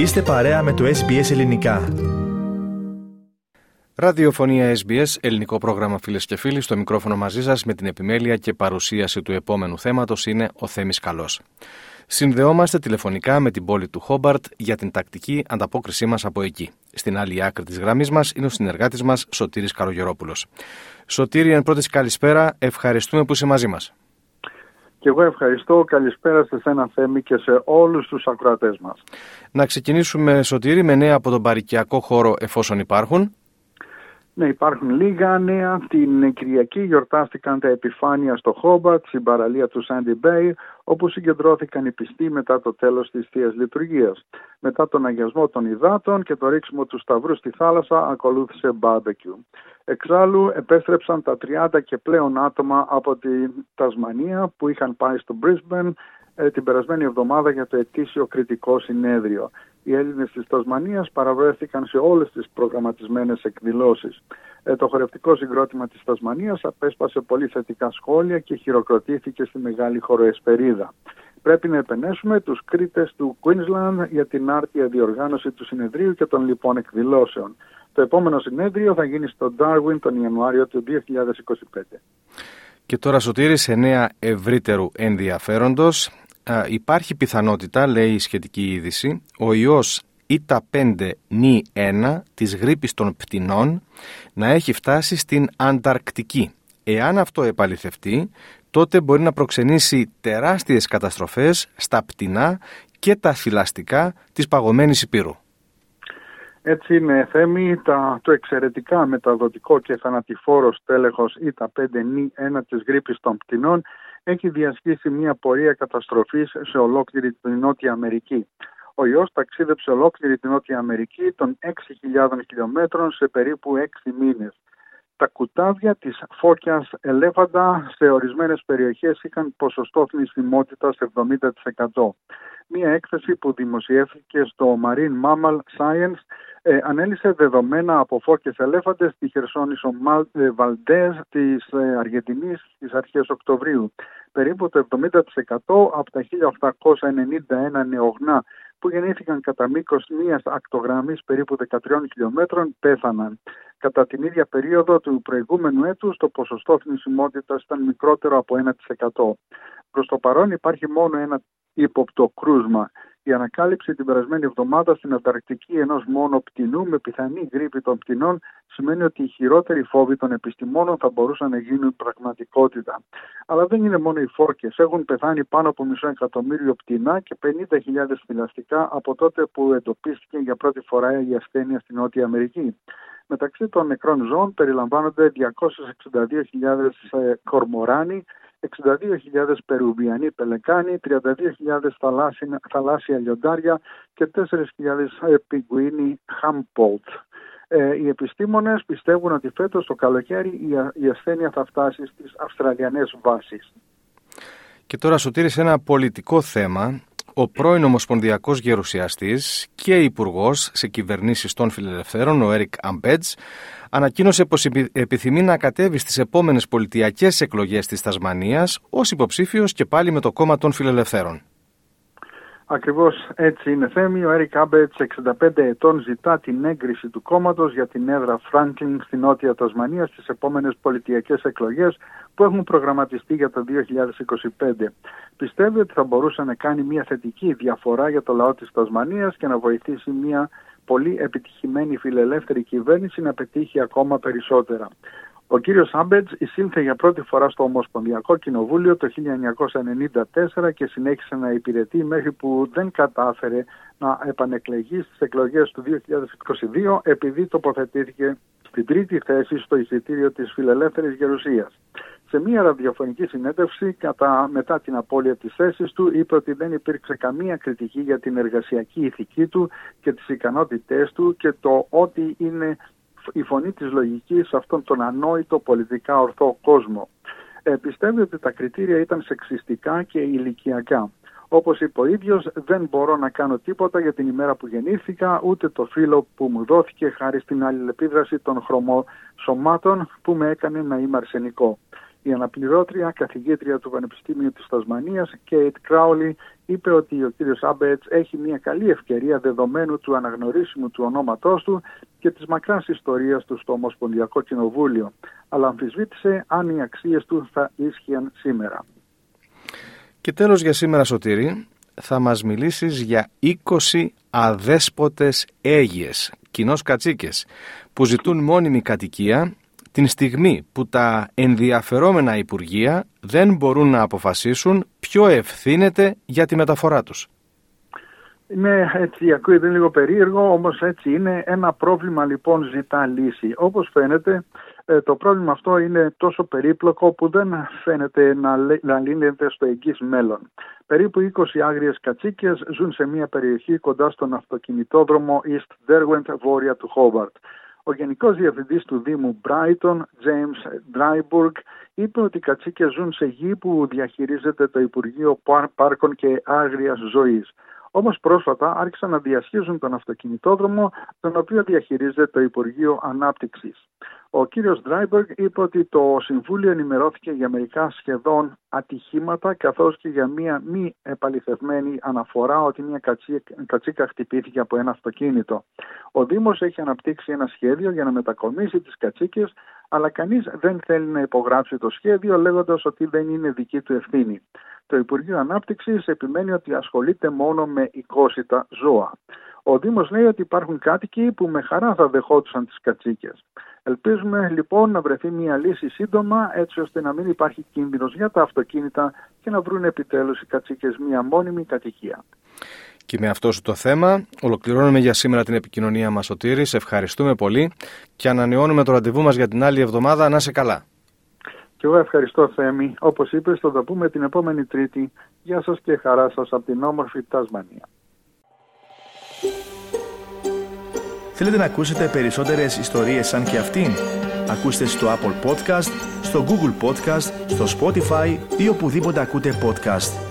Είστε παρέα με το SBS Ελληνικά. Ραδιοφωνία SBS, ελληνικό πρόγραμμα φίλες και φίλοι, στο μικρόφωνο μαζί σας με την επιμέλεια και παρουσίαση του επόμενου θέματος είναι ο Θέμης Καλός. Συνδεόμαστε τηλεφωνικά με την πόλη του Χόμπαρτ για την τακτική ανταπόκρισή μας από εκεί. Στην άλλη άκρη της γραμμής μας είναι ο συνεργάτης μας Σωτήρης Καρογερόπουλος. Σωτήρη, εν πρώτης καλησπέρα, ευχαριστούμε που είσαι μαζί μας. Και εγώ ευχαριστώ. Καλησπέρα σε σένα, Θέμη, και σε όλους τους ακροατές μας. Να ξεκινήσουμε, Σωτήρη, με νέα από τον παροικιακό χώρο, εφόσον υπάρχουν. Ναι, υπάρχουν λίγα νέα. Την Κυριακή γιορτάστηκαν τα επιφάνεια στο Χόμπαρτ, στην παραλία του Sandy Bay, όπου συγκεντρώθηκαν οι πιστοί μετά το τέλος της Θείας Λειτουργίας. Μετά τον αγιασμό των υδάτων και το ρίξιμο του σταυρού στη θάλασσα, ακολούθησε μπάρμπεκιου. Εξάλλου, επέστρεψαν τα 30 και πλέον άτομα από την Τασμανία που είχαν πάει στο Brisbane την περασμένη εβδομάδα για το ετήσιο κριτικό συνέδριο. Οι Έλληνες της Τασμανίας παραβρέθηκαν σε όλες τις προγραμματισμένες εκδηλώσεις. Το χορευτικό συγκρότημα της Τασμανίας απέσπασε πολύ θετικά σχόλια και χειροκροτήθηκε στη μεγάλη χοροεσπερίδα. Πρέπει να επενέσουμε τους Κρήτες του Κουίνσλαντ για την άρτια διοργάνωση του συνεδρίου και των λοιπών εκδηλώσεων. Το επόμενο συνέδριο θα γίνει στο Ντάρουιν τον Ιανουάριο του 2025. Και τώρα, Σωτήρη, σε νέα ευρύτερου ενδιαφέροντος. Υπάρχει πιθανότητα, λέει η σχετική είδηση, ο ιός H5N1 της γρίπης των πτηνών να έχει φτάσει στην Ανταρκτική. Εάν αυτό επαληθευτεί, τότε μπορεί να προξενήσει τεράστιες καταστροφές στα πτηνά και τα θηλαστικά της παγωμένης Υπήρου. Έτσι είναι, Θέμη, το εξαιρετικά μεταδοτικό και θανατηφόρο στέλεχος H5N1 της γρίπης των πτηνών έχει διασχίσει μια πορεία καταστροφής σε ολόκληρη την Νότια Αμερική. Ο ιός ταξίδεψε ολόκληρη την Νότια Αμερική των 6.000 χιλιόμετρων σε περίπου 6 μήνες. Τα κουτάβια της φώκιας ελέφαντα σε ορισμένες περιοχές είχαν ποσοστό θνησιμότητας 70%. Μία έκθεση που δημοσιεύθηκε στο Marine Mammal Science ανέλυσε δεδομένα από φώκες ελέφαντες στη χερσόνησο Valdez της Αργεντινής στις αρχές Οκτωβρίου. Περίπου το 70% από τα 1.891 νεογνά που γεννήθηκαν κατά μήκος μίας ακτογραμμής περίπου 13 χιλιόμετρων πέθαναν. Κατά την ίδια περίοδο του προηγούμενου έτους το ποσοστό θνησιμότητας ήταν μικρότερο από 1%. Προς το παρόν υπάρχει μόνο ένα ύποπτο κρούσμα. Η ανακάλυψη την περασμένη εβδομάδα στην Ανταρκτική ενός μόνο πτηνού με πιθανή γρίπη των πτηνών σημαίνει ότι οι χειρότεροι φόβοι των επιστημόνων θα μπορούσαν να γίνουν πραγματικότητα. Αλλά δεν είναι μόνο οι φώκες. Έχουν πεθάνει πάνω από 500.000 πτηνά και 50.000 θηλαστικά από τότε που εντοπίστηκε για πρώτη φορά η ασθένεια στην Νότια Αμερική. Μεταξύ των νεκρών ζώων περιλαμβάνονται 262.000 κορμοράνοι, 62.000 περουβιανοί πελεκάνοι, 32.000 θαλάσσια λιοντάρια και 4.000 πιγκουίνοι χάμπολτ. Οι επιστήμονες πιστεύουν ότι φέτος το καλοκαίρι η ασθένεια θα φτάσει στις Αυστραλιανές βάσεις. Και τώρα, Σωτήρη, σε ένα πολιτικό θέμα. Ο πρώην ομοσπονδιακός γερουσιαστής και υπουργός σε κυβερνήσεις των φιλελευθέρων, ο Eric Abetz, ανακοίνωσε πως επιθυμεί να κατέβει στις επόμενες πολιτιακές εκλογές της Τασμανίας ως υποψήφιος και πάλι με το κόμμα των φιλελευθέρων. Ακριβώς έτσι είναι, Θέμη. Ο Eric Abetz, 65 ετών, ζητά την έγκριση του κόμματος για την έδρα Franklin στη Νότια Τασμανία στις επόμενες πολιτιακές εκλογές που έχουν προγραμματιστεί για το 2025. Πιστεύει ότι θα μπορούσε να κάνει μια θετική διαφορά για το λαό της Τασμανίας και να βοηθήσει μια πολύ επιτυχημένη φιλελεύθερη κυβέρνηση να πετύχει ακόμα περισσότερα. Ο κύριος Άμπετς εισήλθε για πρώτη φορά στο Ομοσπονδιακό Κοινοβούλιο το 1994 και συνέχισε να υπηρετεί μέχρι που δεν κατάφερε να επανεκλεγεί στις εκλογές του 2022 επειδή τοποθετήθηκε στην τρίτη θέση στο εισιτήριο της Φιλελεύθερης Γερουσίας. Σε μία ραδιοφωνική συνέντευξη μετά την απώλεια της θέσης του είπε ότι δεν υπήρξε καμία κριτική για την εργασιακή ηθική του και τις ικανότητές του και το ότι είναι η φωνή της λογικής σε αυτόν τον ανόητο πολιτικά ορθό κόσμο. Πιστεύει ότι τα κριτήρια ήταν σεξιστικά και ηλικιακά. Όπως είπε ο ίδιος, δεν μπορώ να κάνω τίποτα για την ημέρα που γεννήθηκα, ούτε το φύλο που μου δόθηκε χάρη στην αλληλεπίδραση των χρωμοσωμάτων που με έκανε να είμαι αρσενικό. Η αναπληρώτρια καθηγήτρια του Πανεπιστήμιου της Τασμανίας, Kate Crawley, είπε ότι ο κύριος Άμπετς έχει μια καλή ευκαιρία δεδομένου του αναγνωρίσιμου του ονόματός του και της μακράς ιστορίας του στο Ομοσπονδιακό Κοινοβούλιο, αλλά αμφισβήτησε αν οι αξίες του θα ίσχυαν σήμερα. Και τέλος για σήμερα, Σωτήρη, θα μας μιλήσεις για 20 αδέσποτες αίγιες, κοινώς κατσίκες, που ζητούν μόνιμη κατοικία την στιγμή που τα ενδιαφερόμενα υπουργεία δεν μπορούν να αποφασίσουν ποιο ευθύνεται για τη μεταφορά τους. Ναι, έτσι ακούγεται λίγο περίεργο, όμως έτσι είναι. Ένα πρόβλημα λοιπόν ζητά λύση. Όπως φαίνεται, το πρόβλημα αυτό είναι τόσο περίπλοκο που δεν φαίνεται να λύνεται στο εγγύς μέλλον. Περίπου 20 άγριες κατσίκες ζουν σε μια περιοχή κοντά στον αυτοκινητόδρομο East Derwent, βόρεια του Χόμπαρτ. Ο Γενικός Διευθυντής του Δήμου Brighton, James Dryberg, είπε ότι οι κατσίκες ζουν σε γη που διαχειρίζεται το Υπουργείο Πάρκων και Άγριας Ζωής. Όμως πρόσφατα άρχισαν να διασχίζουν τον αυτοκινητόδρομο, τον οποίο διαχειρίζεται το Υπουργείο Ανάπτυξης. Ο κύριος Dryberg είπε ότι το Συμβούλιο ενημερώθηκε για μερικά σχεδόν ατυχήματα, καθώς και για μία μη επαληθευμένη αναφορά ότι μία κατσίκα χτυπήθηκε από ένα αυτοκίνητο. Ο Δήμος έχει αναπτύξει ένα σχέδιο για να μετακομίσει τις κατσίκες, αλλά κανείς δεν θέλει να υπογράψει το σχέδιο, λέγοντας ότι δεν είναι δική του ευθύνη. Το Υπουργείο Ανάπτυξης επιμένει ότι ασχολείται μόνο με οικόσιτα ζώα. Ο Δήμος λέει ότι υπάρχουν κάτοικοι που με χαρά θα δεχόντουσαν τις κατσίκες. Ελπίζουμε λοιπόν να βρεθεί μια λύση σύντομα, έτσι ώστε να μην υπάρχει κίνδυνος για τα αυτοκίνητα και να βρουν επιτέλους οι κατσίκες μια μόνιμη κατοικία. Και με αυτό σου το θέμα ολοκληρώνουμε για σήμερα την επικοινωνία μας, Σωτήρη. Σε ευχαριστούμε πολύ και ανανεώνουμε το ραντεβού μας για την άλλη εβδομάδα. Να είσαι καλά. Και εγώ ευχαριστώ, Θέμη. Όπως είπες, θα τα πούμε την επόμενη Τρίτη. Γεια σας και χαρά σας από την όμορφη Τασμανία. Θέλετε να ακούσετε περισσότερες ιστορίες σαν και αυτήν? Ακούστε στο Apple Podcast, στο Google Podcast, στο Spotify ή οπουδήποτε ακούτε podcast.